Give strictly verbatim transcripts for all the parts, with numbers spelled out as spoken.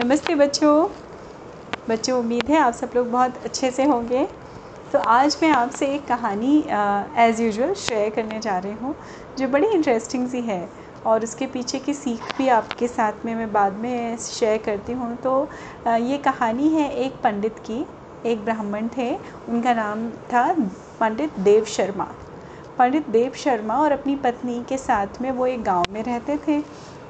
नमस्ते बच्चों बच्चों उम्मीद है आप सब लोग बहुत अच्छे से होंगे। तो आज मैं आपसे एक कहानी एज़ यूजुअल शेयर करने जा रही हूँ जो बड़ी इंटरेस्टिंग सी है और उसके पीछे की सीख भी आपके साथ में मैं बाद में शेयर करती हूँ। तो आ, ये कहानी है एक पंडित की। एक ब्राह्मण थे, उनका नाम था पंडित देव शर्मा। पंडित देव शर्मा और अपनी पत्नी के साथ में वो एक गांव में रहते थे।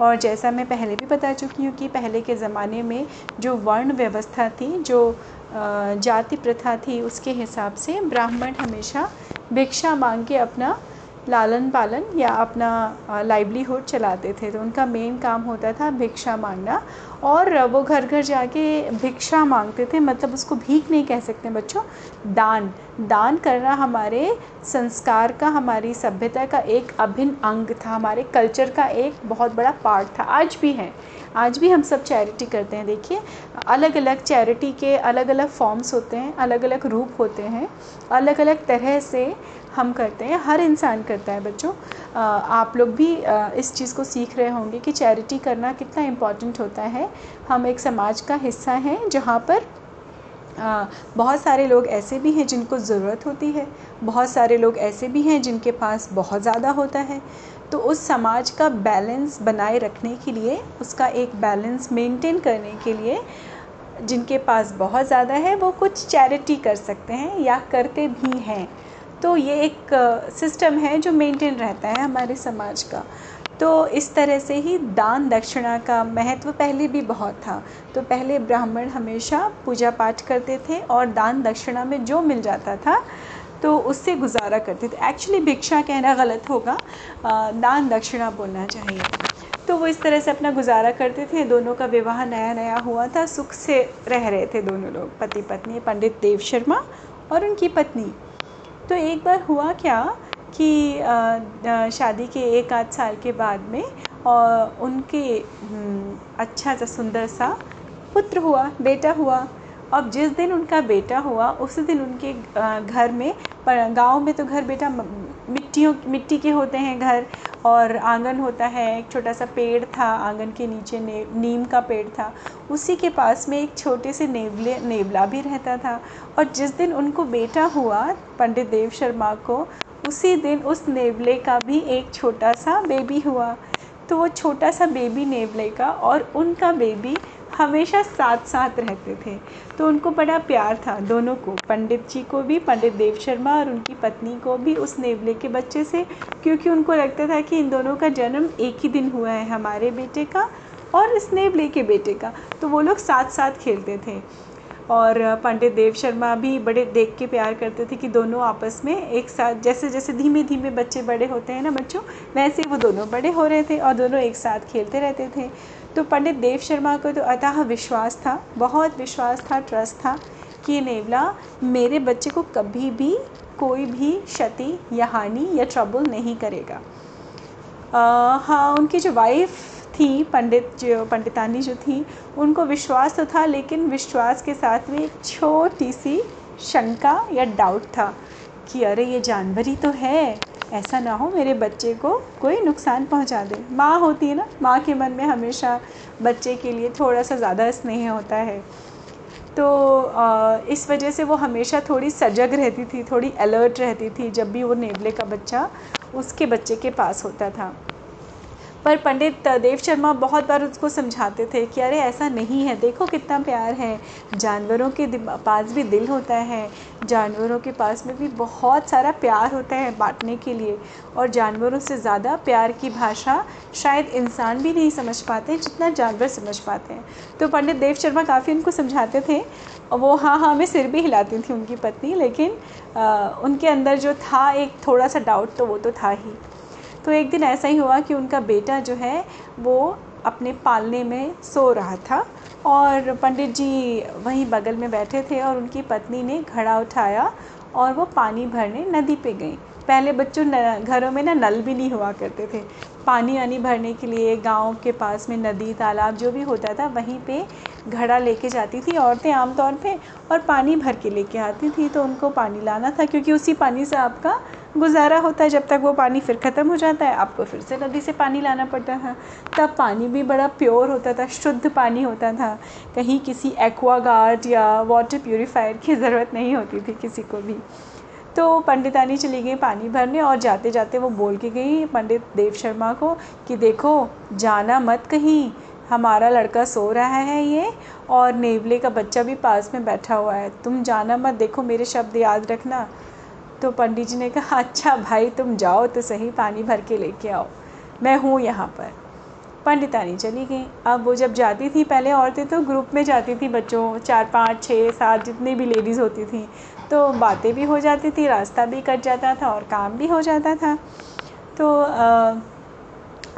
और जैसा मैं पहले भी बता चुकी हूँ कि पहले के ज़माने में जो वर्ण व्यवस्था थी, जो जाति प्रथा थी, उसके हिसाब से ब्राह्मण हमेशा भिक्षा मांग के अपना लालन पालन या अपना लाइवलीहुड चलाते थे। तो उनका मेन काम होता था भिक्षा मांगना और वो घर घर जाके भिक्षा मांगते थे। मतलब उसको भीख नहीं कह सकते बच्चों, दान दान करना हमारे संस्कार का, हमारी सभ्यता का एक अभिन्न अंग था, हमारे कल्चर का एक बहुत बड़ा पार्ट था। आज भी है, आज भी हम सब चैरिटी करते हैं। देखिए, अलग अलग चैरिटी के अलग अलग फॉर्म्स होते हैं, अलग अलग रूप होते हैं, अलग अलग तरह से हम करते हैं, हर इंसान करता है। बच्चों आप लोग भी इस चीज़ को सीख रहे होंगे कि चैरिटी करना कितना इम्पॉर्टेंट होता है। हम एक समाज का हिस्सा हैं जहाँ पर बहुत सारे लोग ऐसे भी हैं जिनको ज़रूरत होती है, बहुत सारे लोग ऐसे भी हैं जिनके पास बहुत ज़्यादा होता है। तो उस समाज का बैलेंस बनाए रखने के लिए, उसका एक बैलेंस मेंटेन करने के लिए, जिनके पास बहुत ज़्यादा है वो कुछ चैरिटी कर सकते हैं या करते भी हैं। तो ये एक सिस्टम है जो मेंटेन रहता है हमारे समाज का। तो इस तरह से ही दान दक्षिणा का महत्व पहले भी बहुत था। तो पहले ब्राह्मण हमेशा पूजा पाठ करते थे और दान दक्षिणा में जो मिल जाता था तो उससे गुजारा करते थे। एक्चुअली भिक्षा कहना गलत होगा, दान दक्षिणा बोलना चाहिए। तो वो इस तरह से अपना गुजारा करते थे। दोनों का विवाह नया नया हुआ था, सुख से रह रहे थे दोनों लोग, पति पत्नी, पंडित देव शर्मा और उनकी पत्नी। तो एक बार हुआ क्या कि शादी के एक आध साल के बाद में और उनके अच्छा सा सुंदर सा पुत्र हुआ, बेटा हुआ। अब जिस दिन उनका बेटा हुआ उसी दिन उनके घर में, गांव में तो घर बेटा मिट्टियों मिट्टी के होते हैं घर, और आंगन होता है। एक छोटा सा पेड़ था आंगन के नीचे, ने, नीम का पेड़ था। उसी के पास में एक छोटे से नेवले नेवला भी रहता था। और जिस दिन उनको बेटा हुआ पंडित देव शर्मा को, उसी दिन उस नेवले का भी एक छोटा सा बेबी हुआ। तो वो छोटा सा बेबी नेवले का और उनका बेबी हमेशा साथ साथ रहते थे। तो उनको बड़ा प्यार था दोनों को, पंडित जी को भी, पंडित देव शर्मा और उनकी पत्नी को भी, उस नेवले के बच्चे से, क्योंकि उनको लगता था कि इन दोनों का जन्म एक ही दिन हुआ है, हमारे बेटे का और इस नेवले के बेटे का। तो वो लोग साथ साथ खेलते थे। और पंडित देव शर्मा भी बड़े देख के प्यार करते थे कि दोनों आपस में एक साथ, जैसे जैसे धीमे धीमे बच्चे बड़े होते हैं ना बच्चों, वैसे वो दोनों बड़े हो रहे थे और दोनों एक साथ खेलते रहते थे। तो पंडित देव शर्मा को तो अथाह विश्वास था, बहुत विश्वास था, ट्रस्ट था कि ये नेवला मेरे बच्चे को कभी भी कोई भी क्षति या हानि या ट्रबल नहीं करेगा। आ, हाँ, उनकी जो वाइफ थी, पंडित जो पंडितानी जो थी, उनको विश्वास तो था, लेकिन विश्वास के साथ में एक छोटी सी शंका या डाउट था कि अरे ये जानवर ही तो है, ऐसा ना हो मेरे बच्चे को कोई नुकसान पहुंचा दे। माँ होती है ना, माँ के मन में हमेशा बच्चे के लिए थोड़ा सा ज़्यादा स्नेह होता है। तो आ, इस वजह से वो हमेशा थोड़ी सजग रहती थी, थोड़ी अलर्ट रहती थी जब भी वो नेवले का बच्चा उसके बच्चे के पास होता था। पर पंडित देव शर्मा बहुत बार उसको समझाते थे कि अरे ऐसा नहीं है, देखो कितना प्यार है, जानवरों के पास भी दिल होता है, जानवरों के पास में भी बहुत सारा प्यार होता है बांटने के लिए। और जानवरों से ज़्यादा प्यार की भाषा शायद इंसान भी नहीं समझ पाते जितना जानवर समझ पाते हैं। तो पंडित देव शर्मा काफ़ी उनको समझाते थे। वो हाँ हाँ में सिर भी हिलाती थी उनकी पत्नी, लेकिन आ, उनके अंदर जो था एक थोड़ा सा डाउट तो वो तो था ही। तो एक दिन ऐसा ही हुआ कि उनका बेटा जो है वो अपने पालने में सो रहा था और पंडित जी वहीं बगल में बैठे थे और उनकी पत्नी ने घड़ा उठाया और वो पानी भरने नदी पे गई। पहले बच्चों घरों में ना नल भी नहीं हुआ करते थे, पानी आनी भरने के लिए गांव के पास में नदी तालाब जो भी होता था वहीं पे घड़ा लेके जाती थी औरतें आमतौर पे और पानी भर के लेके आती थी। तो उनको पानी लाना था क्योंकि उसी पानी से आपका गुजारा होता है, जब तक वो पानी फिर ख़त्म हो जाता है, आपको फिर से नदी से पानी लाना पड़ता था। तब पानी भी बड़ा प्योर होता था, शुद्ध पानी होता था, कहीं किसी एक्वागार्ड या वाटर प्योरीफायर की ज़रूरत नहीं होती थी किसी को भी। तो पंडितानी चली गई पानी भरने, और जाते जाते वो बोल के गई पंडित देव शर्मा को कि देखो जाना मत कहीं, हमारा लड़का सो रहा है ये, और नेवले का बच्चा भी पास में बैठा हुआ है, तुम जाना मत, देखो मेरे शब्द याद रखना। तो पंडित जी ने कहा अच्छा भाई तुम जाओ तो सही, पानी भर के लेके आओ, मैं हूँ यहाँ पर। पंडितानी चली गई। अब वो जब जाती थी, पहले औरतें तो ग्रुप में जाती थी, बच्चों चार पाँच छः सात जितनी भी लेडीज़ होती थी, तो बातें भी हो जाती थी, रास्ता भी कट जाता था और काम भी हो जाता था। तो आ,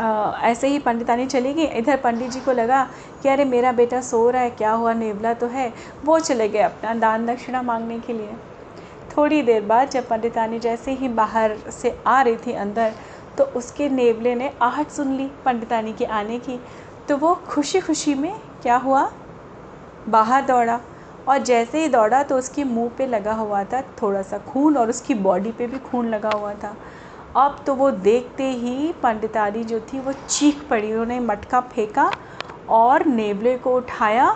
आ, ऐसे ही पंडितानी चली गई। इधर पंडित जी को लगा कि अरे मेरा बेटा सो रहा है, क्या हुआ, नेवला तो है। वो चले गए अपना दान दक्षिणा मांगने के लिए। थोड़ी देर बाद जब पंडितानी जैसे ही बाहर से आ रही थी अंदर, तो उसके नेवले ने आहट सुन ली पंडितानी के आने की। तो वो खुशी खुशी में क्या हुआ, बाहर दौड़ा, और जैसे ही दौड़ा तो उसके मुंह पे लगा हुआ था थोड़ा सा खून, और उसकी बॉडी पे भी खून लगा हुआ था। अब तो वो देखते ही पंडितानी जो थी वो चीख पड़ी। उन्होंने मटका फेंका और नेवले को उठाया,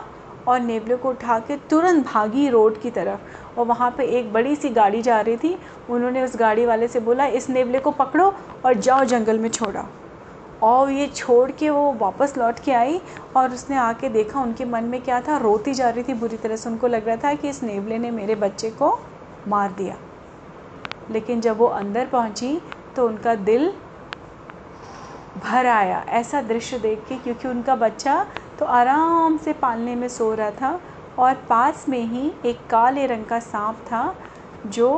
और नेवले को उठा के तुरंत भागी रोड की तरफ। और वहाँ पे एक बड़ी सी गाड़ी जा रही थी, उन्होंने उस गाड़ी वाले से बोला इस नेवले को पकड़ो और जाओ जंगल में छोड़ा। और ये छोड़ के वो वापस लौट के आई, और उसने आके देखा उनके मन में क्या था, रोती जा रही थी बुरी तरह से। उनको लग रहा था कि इस नेवले ने मेरे बच्चे को मार दिया। लेकिन जब वो अंदर पहुँची तो उनका दिल भर आया ऐसा दृश्य देख के, क्योंकि उनका बच्चा तो आराम से पालने में सो रहा था, और पास में ही एक काले रंग का सांप था जो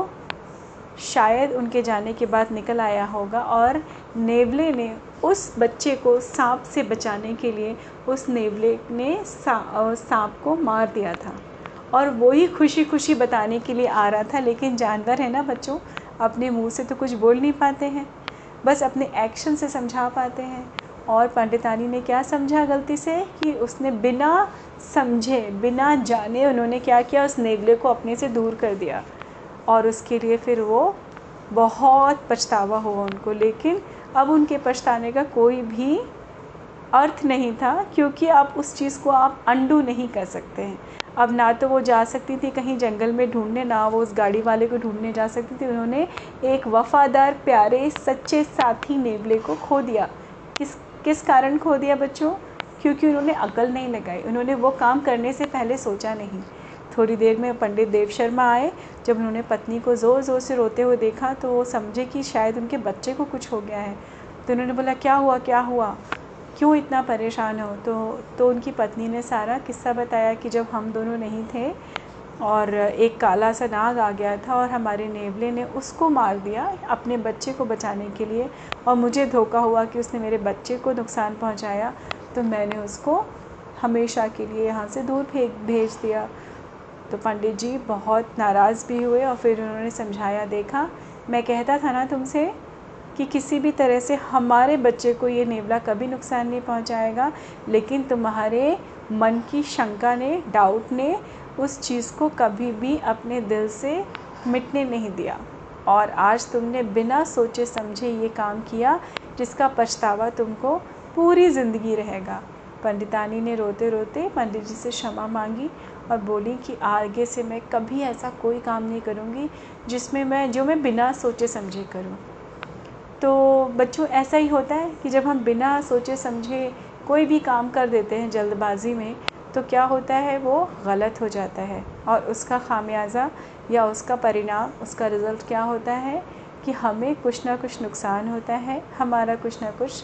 शायद उनके जाने के बाद निकल आया होगा। और नेवले ने उस बच्चे को सांप से बचाने के लिए उस नेवले ने सांप को मार दिया था, और वो ही खुशी खुशी बताने के लिए आ रहा था। लेकिन जानवर है ना बच्चों, अपने मुंह से तो कुछ बोल नहीं पाते हैं, बस अपने एक्शन से समझा पाते हैं। और पंडितानी ने क्या समझा गलती से, कि उसने बिना समझे बिना जाने उन्होंने क्या किया, उस नेवले को अपने से दूर कर दिया। और उसके लिए फिर वो बहुत पछतावा हुआ उनको। लेकिन अब उनके पछताने का कोई भी अर्थ नहीं था, क्योंकि अब उस चीज़ को आप अंडू नहीं कर सकते हैं। अब ना तो वो जा सकती थी कहीं जंगल में ढूंढने, ना वो उस गाड़ी वाले को ढूंढने जा सकती थी। उन्होंने एक वफ़ादार प्यारे सच्चे साथी नेवले को खो दिया। किस किस कारण खो दिया बच्चों? क्योंकि उन्होंने अकल नहीं लगाई, उन्होंने वो काम करने से पहले सोचा नहीं। थोड़ी देर में पंडित देव शर्मा आए। जब उन्होंने पत्नी को ज़ोर ज़ोर से रोते हुए देखा तो वो समझे कि शायद उनके बच्चे को कुछ हो गया है। तो उन्होंने बोला क्या हुआ क्या हुआ, क्यों इतना परेशान हो? तो तो उनकी पत्नी ने सारा किस्सा बताया कि जब हम दोनों नहीं थे और एक काला सा नाग आ गया था, और हमारे नेवले ने उसको मार दिया अपने बच्चे को बचाने के लिए, और मुझे धोखा हुआ कि उसने मेरे बच्चे को नुकसान पहुंचाया, तो मैंने उसको हमेशा के लिए यहाँ से दूर फेंक भेज दिया। तो पंडित जी बहुत नाराज़ भी हुए, और फिर उन्होंने समझाया, देखा मैं कहता था ना तुमसे कि किसी भी तरह से हमारे बच्चे को ये नेवला कभी नुकसान नहीं पहुंचाएगा, लेकिन तुम्हारे मन की शंका ने, डाउट ने उस चीज़ को कभी भी अपने दिल से मिटने नहीं दिया, और आज तुमने बिना सोचे समझे ये काम किया जिसका पछतावा तुमको पूरी ज़िंदगी रहेगा। पंडितानी ने रोते रोते पंडित जी से क्षमा मांगी और बोली कि आगे से मैं कभी ऐसा कोई काम नहीं करूँगी जिसमें मैं जो मैं बिना सोचे समझे करूँ। तो बच्चों ऐसा ही होता है कि जब हम बिना सोचे समझे कोई भी काम कर देते हैं जल्दबाजी में, तो क्या होता है वो गलत हो जाता है, और उसका खामियाजा या उसका परिणाम, उसका रिज़ल्ट क्या होता है कि हमें कुछ ना कुछ नुकसान होता है, हमारा कुछ ना कुछ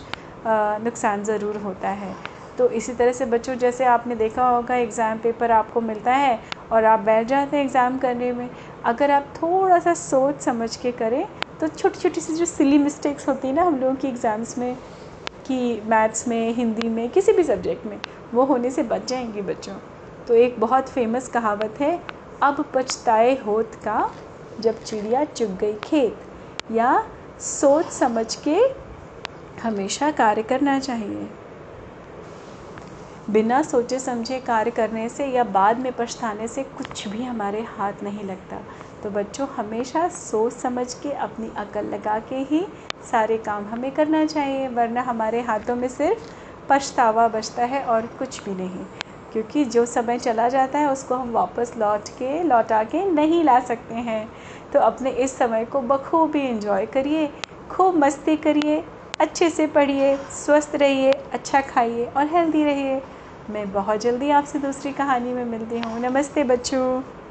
नुकसान ज़रूर होता है। तो इसी तरह से बच्चों, जैसे आपने देखा होगा एग्ज़ाम पेपर आपको मिलता है और आप बैठ जाते हैं एग्ज़ाम करने में, अगर आप थोड़ा सा सोच समझ के करें तो छोटी छोटी सी जो सिली मिस्टेक्स होती है ना हम लोगों की एग्ज़ाम्स में, कि मैथ्स में, हिंदी में, किसी भी सब्जेक्ट में, वो होने से बच जाएंगी बच्चों। तो एक बहुत फेमस कहावत है, अब पछताए होत का जब चिड़िया चुग गई खेत, या सोच समझ के हमेशा कार्य करना चाहिए। बिना सोचे समझे कार्य करने से या बाद में पछताने से कुछ भी हमारे हाथ नहीं लगता। तो बच्चों, हमेशा सोच समझ के अपनी अकल लगा के ही सारे काम हमें करना चाहिए, वरना हमारे हाथों में सिर्फ पछतावा बचता है और कुछ भी नहीं, क्योंकि जो समय चला जाता है उसको हम वापस लौट के लौटा के नहीं ला सकते हैं। तो अपने इस समय को बखूबी एंजॉय करिए, खूब मस्ती करिए, अच्छे से पढ़िए, स्वस्थ रहिए, अच्छा खाइए और हेल्दी रहिए। मैं बहुत जल्दी आपसे दूसरी कहानी में मिलती हूँ। नमस्ते बच्चों।